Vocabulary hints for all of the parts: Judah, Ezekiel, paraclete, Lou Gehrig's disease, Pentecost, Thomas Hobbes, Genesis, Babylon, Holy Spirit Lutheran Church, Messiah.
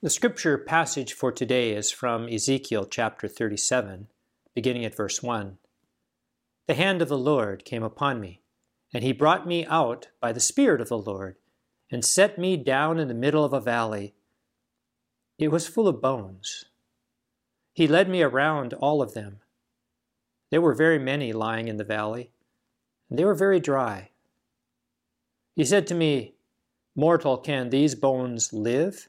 The scripture passage for today is from Ezekiel chapter 37, beginning at verse 1. The hand of the Lord came upon me, and he brought me out by the Spirit of the Lord, and set me down in the middle of a valley. It was full of bones. He led me around all of them. There were very many lying in the valley, and they were very dry. He said to me, "Mortal, can these bones live?"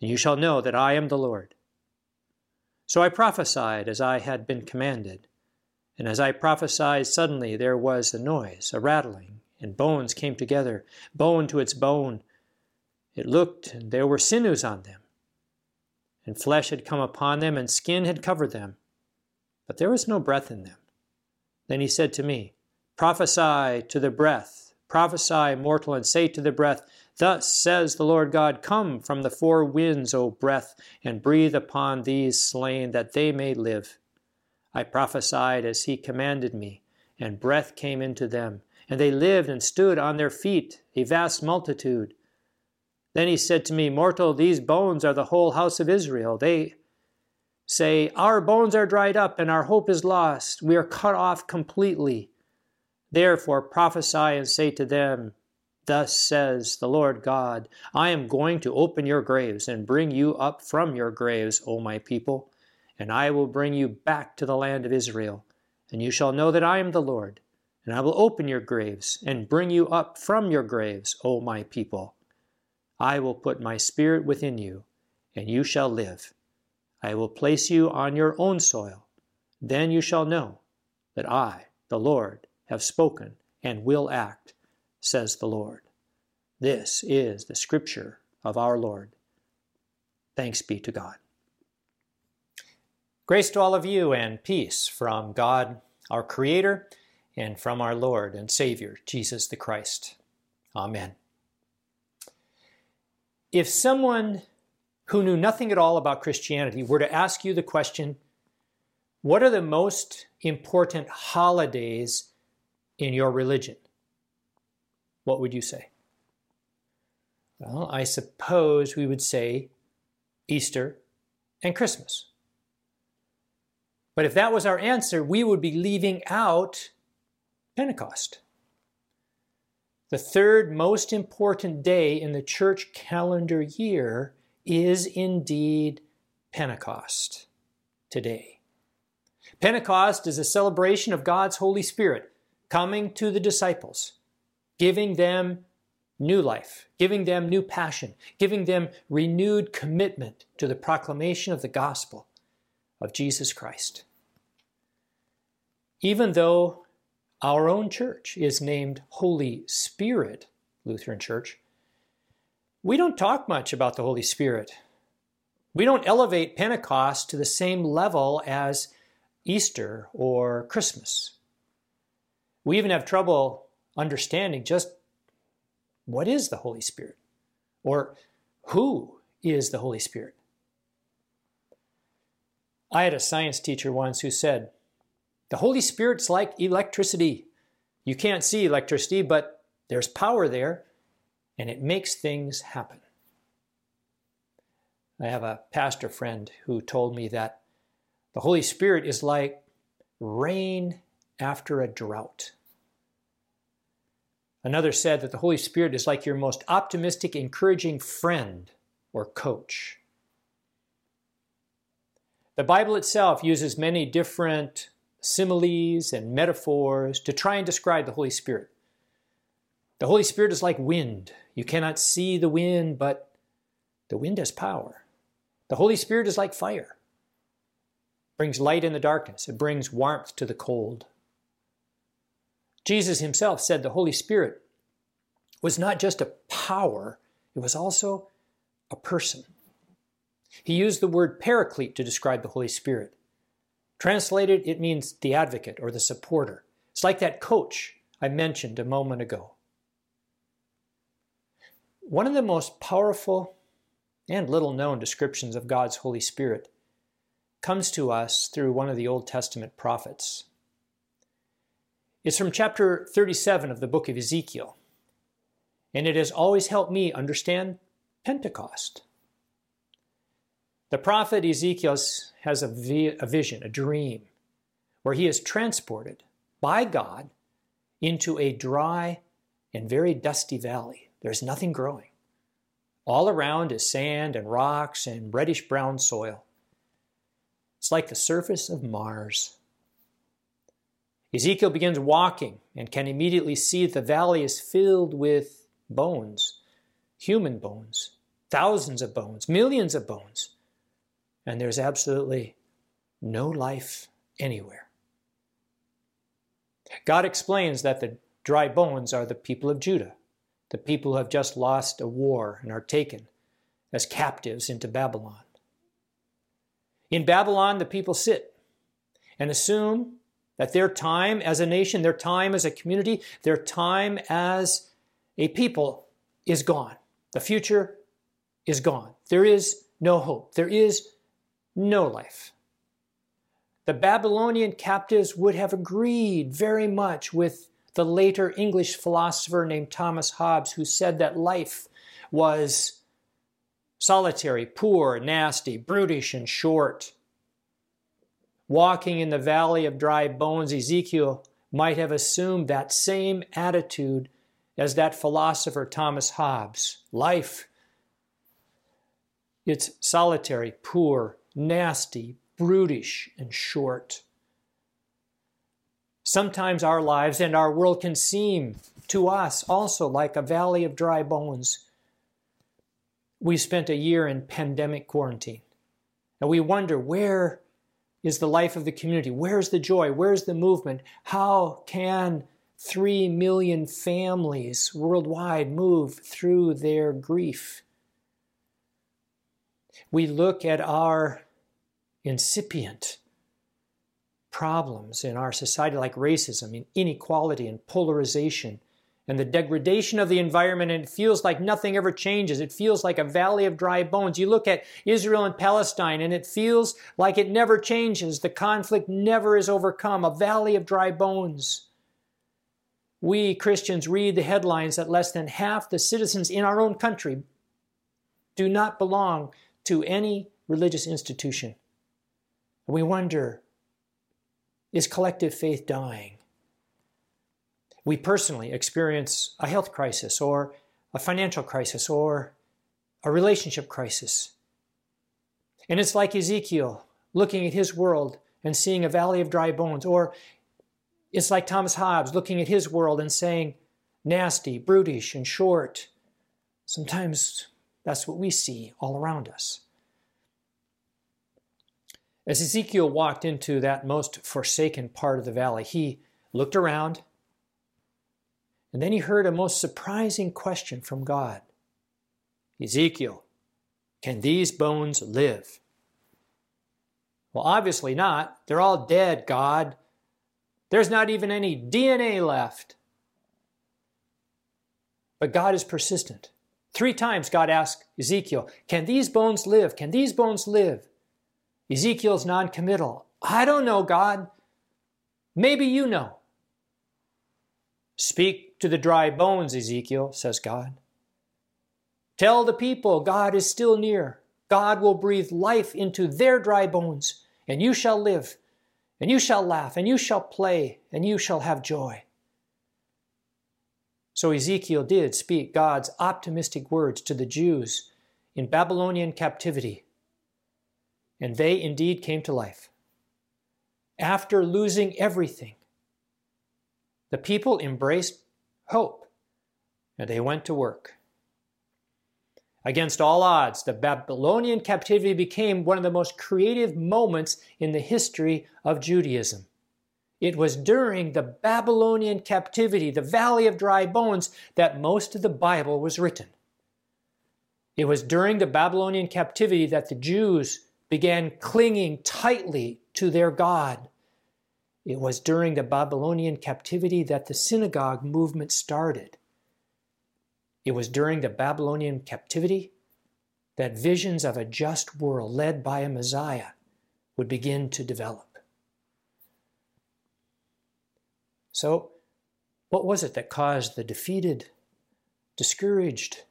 And you shall know that I am the Lord." So I prophesied as I had been commanded. And as I prophesied, suddenly there was a noise, a rattling, and bones came together, bone to its bone. It looked, and there were sinews on them. And flesh had come upon them, and skin had covered them. But there was no breath in them. Then he said to me, "Prophesy to the breath, prophesy, mortal, and say to the breath, 'Thus says the Lord God, come from the four winds, O breath, and breathe upon these slain, that they may live.'" I prophesied as he commanded me, and breath came into them, and they lived and stood on their feet, a vast multitude. Then he said to me, "Mortal, these bones are the whole house of Israel. They say, 'Our bones are dried up, and our hope is lost. We are cut off completely.' Therefore prophesy and say to them, 'Thus says the Lord God, I am going to open your graves and bring you up from your graves, O my people, and I will bring you back to the land of Israel. And you shall know that I am the Lord, and I will open your graves and bring you up from your graves, O my people. I will put my spirit within you, and you shall live. I will place you on your own soil. Then you shall know that I, the Lord, have spoken and will act, says the Lord." This is the scripture of our Lord. Thanks be to God. Grace to all of you and peace from God, our Creator, and from our Lord and Savior, Jesus the Christ. Amen. If someone who knew nothing at all about Christianity were to ask you the question, what are the most important holidays in your religion? What would you say? Well, I suppose we would say Easter and Christmas. But if that was our answer, we would be leaving out Pentecost, the third most important day in the church calendar year. Is indeed Pentecost today. Pentecost is a celebration of God's Holy Spirit coming to the disciples, giving them new life, giving them new passion, giving them renewed commitment to the proclamation of the gospel of Jesus Christ. Even though our own church is named Holy Spirit Lutheran Church, we don't talk much about the Holy Spirit. We don't elevate Pentecost to the same level as Easter or Christmas. We even have trouble understanding just what is the Holy Spirit, or who is the Holy Spirit. I had a science teacher once who said, "The Holy Spirit's like electricity. You can't see electricity, but there's power there, and it makes things happen." I have a pastor friend who told me that the Holy Spirit is like rain after a drought. Another said that the Holy Spirit is like your most optimistic, encouraging friend or coach. The Bible itself uses many different similes and metaphors to try and describe the Holy Spirit. The Holy Spirit is like wind. You cannot see the wind, but the wind has power. The Holy Spirit is like fire. It brings light in the darkness. It brings warmth to the cold. Jesus himself said the Holy Spirit was not just a power, it was also a person. He used the word paraclete to describe the Holy Spirit. Translated, it means the advocate or the supporter. It's like that coach I mentioned a moment ago. One of the most powerful and little-known descriptions of God's Holy Spirit comes to us through one of the Old Testament prophets. It's from chapter 37 of the book of Ezekiel, and it has always helped me understand Pentecost. The prophet Ezekiel has a vision, a dream, where he is transported by God into a dry and very dusty valley. There's nothing growing. All around is sand and rocks and reddish-brown soil. It's like the surface of Mars. Ezekiel begins walking and can immediately see that the valley is filled with bones, human bones, thousands of bones, millions of bones, and there's absolutely no life anywhere. God explains that the dry bones are the people of Judah, the people who have just lost a war and are taken as captives into Babylon. In Babylon, the people sit and assume that their time as a nation, their time as a community, their time as a people is gone. The future is gone. There is no hope. There is no life. The Babylonian captives would have agreed very much with the later English philosopher named Thomas Hobbes, who said that life was solitary, poor, nasty, brutish, and short. Walking in the valley of dry bones, Ezekiel might have assumed that same attitude as that philosopher Thomas Hobbes. Life, it's solitary, poor, nasty, brutish, and short. Sometimes our lives and our world can seem to us also like a valley of dry bones. We spent a year in pandemic quarantine, and we wonder, where is the life of the community? Where's the joy? Where's the movement? How can 3 million families worldwide move through their grief? We look at our incipient problems in our society like racism, and inequality, and polarization, and the degradation of the environment, and it feels like nothing ever changes. It feels like a valley of dry bones. You look at Israel and Palestine, and it feels like it never changes. The conflict never is overcome, a valley of dry bones. We Christians read the headlines that less than half the citizens in our own country do not belong to any religious institution. We wonder, is collective faith dying? We personally experience a health crisis or a financial crisis or a relationship crisis. And it's like Ezekiel looking at his world and seeing a valley of dry bones, or it's like Thomas Hobbes looking at his world and saying, nasty, brutish, and short. Sometimes that's what we see all around us. As Ezekiel walked into that most forsaken part of the valley, he looked around, and then he heard a most surprising question from God. Ezekiel, can these bones live? Well, obviously not. They're all dead, God. There's not even any DNA left. But God is persistent. 3 times God asked Ezekiel, can these bones live? Can these bones live? Ezekiel's noncommittal. I don't know, God. Maybe you know. Speak to the dry bones, Ezekiel, says God. Tell the people God is still near. God will breathe life into their dry bones, and you shall live, and you shall laugh, and you shall play, and you shall have joy. So Ezekiel did speak God's optimistic words to the Jews in Babylonian captivity. And they indeed came to life. After losing everything, the people embraced hope, and they went to work. Against all odds, the Babylonian captivity became one of the most creative moments in the history of Judaism. It was during the Babylonian captivity, the Valley of Dry Bones, that most of the Bible was written. It was during the Babylonian captivity that the Jews began clinging tightly to their God. It was during the Babylonian captivity that the synagogue movement started. It was during the Babylonian captivity that visions of a just world led by a Messiah would begin to develop. So, what was it that caused the defeated, discouraged,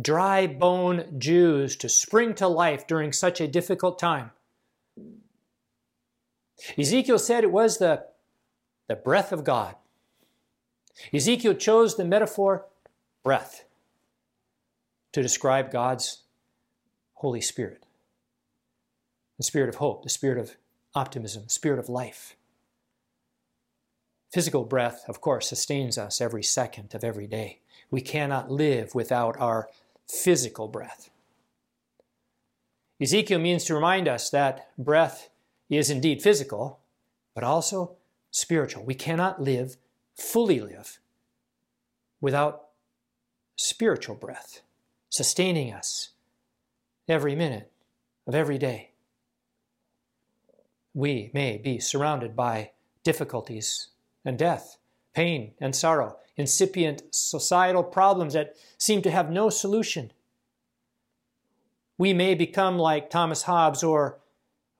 dry-boned Jews to spring to life during such a difficult time? Ezekiel said it was the breath of God. Ezekiel chose the metaphor breath to describe God's Holy Spirit, the spirit of hope, the spirit of optimism, the spirit of life. Physical breath, of course, sustains us every second of every day. We cannot live without our physical breath. Ezekiel means to remind us that breath is indeed physical, but also spiritual. We cannot live, fully live, without spiritual breath sustaining us every minute of every day. We may be surrounded by difficulties and death, pain and sorrow, incipient societal problems that seem to have no solution. We may become like Thomas Hobbes or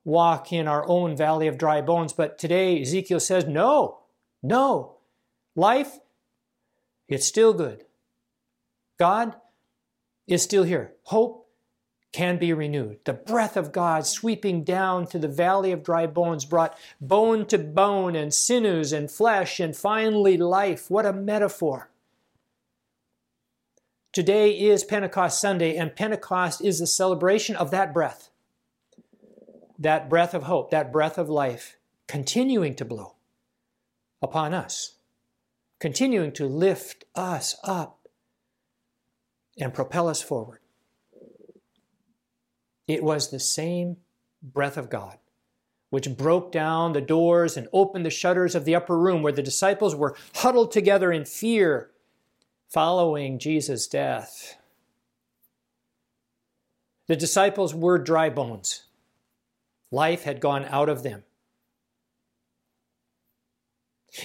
walk in our own valley of dry bones, but today Ezekiel says, no. Life, it's still good. God is still here. Hope can be renewed. The breath of God sweeping down to the valley of dry bones brought bone to bone and sinews and flesh and finally life. What a metaphor. Today is Pentecost Sunday, and Pentecost is the celebration of that breath. That breath of hope, that breath of life continuing to blow upon us, continuing to lift us up and propel us forward. It was the same breath of God which broke down the doors and opened the shutters of the upper room where the disciples were huddled together in fear following Jesus' death. The disciples were dry bones. Life had gone out of them.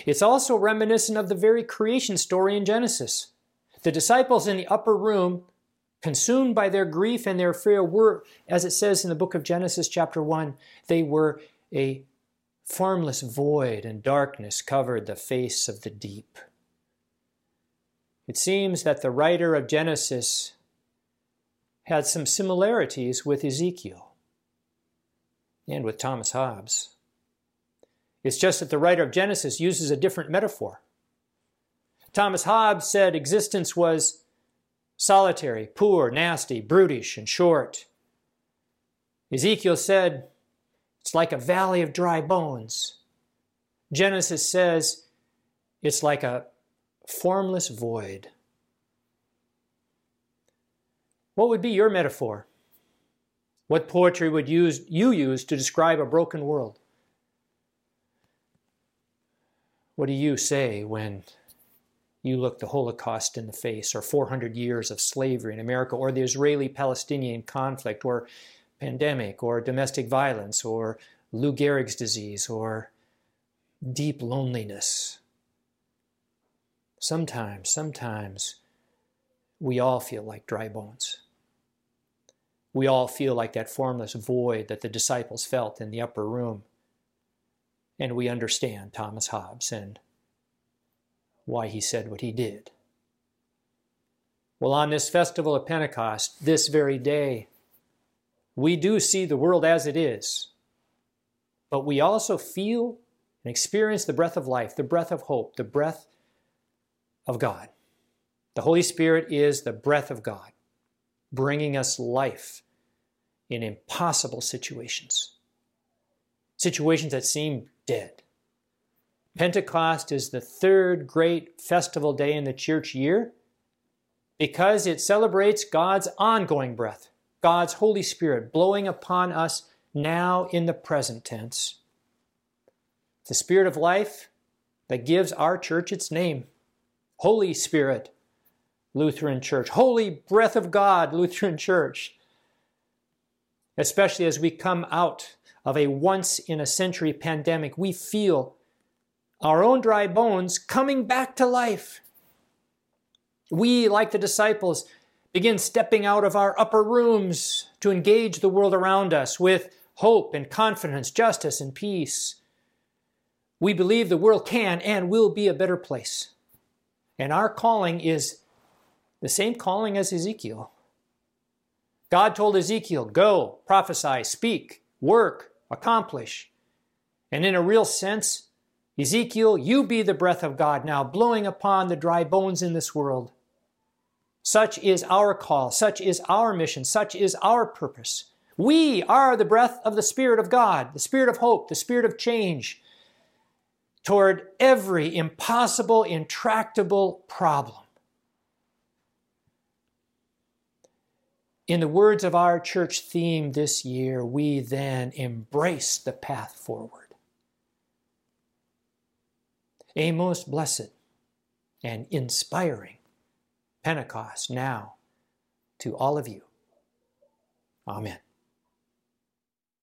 It's also reminiscent of the very creation story in Genesis. The disciples in the upper room, consumed by their grief and their fear, were, as it says in the book of Genesis chapter 1, they were a formless void, and darkness covered the face of the deep. It seems that the writer of Genesis had some similarities with Ezekiel and with Thomas Hobbes. It's just that the writer of Genesis uses a different metaphor. Thomas Hobbes said existence was solitary, poor, nasty, brutish, and short. Ezekiel said it's like a valley of dry bones. Genesis says it's like a formless void. What would be your metaphor? What poetry would you use to describe a broken world? What do you say when you look the Holocaust in the face, or 400 years of slavery in America, or the Israeli-Palestinian conflict, or pandemic, or domestic violence, or Lou Gehrig's disease, or deep loneliness? Sometimes we all feel like dry bones. We all feel like that formless void that the disciples felt in the upper room. And we understand Thomas Hobbes and why he said what he did. Well, on this festival of Pentecost, this very day, we do see the world as it is. But we also feel and experience the breath of life, the breath of hope, the breath of God. The Holy Spirit is the breath of God, bringing us life in impossible situations, situations that seem dead. Pentecost is the third great festival day in the church year because it celebrates God's ongoing breath, God's Holy Spirit blowing upon us now in the present tense. The Spirit of life that gives our church its name, Holy Spirit, Lutheran Church, Holy Breath of God Lutheran Church, especially as we come out of a once-in-a-century pandemic. We feel our own dry bones coming back to life. We, like the disciples, begin stepping out of our upper rooms to engage the world around us with hope and confidence, justice and peace. We believe the world can and will be a better place. And our calling is the same calling as Ezekiel. God told Ezekiel, go, prophesy, speak, work, accomplish. And in a real sense, Ezekiel, you be the breath of God now, blowing upon the dry bones in this world. Such is our call, such is our mission, such is our purpose. We are the breath of the Spirit of God, the Spirit of hope, the Spirit of change, toward every impossible, intractable problem. In the words of our church theme this year, we then embrace the path forward. A most blessed and inspiring Pentecost now to all of you. Amen.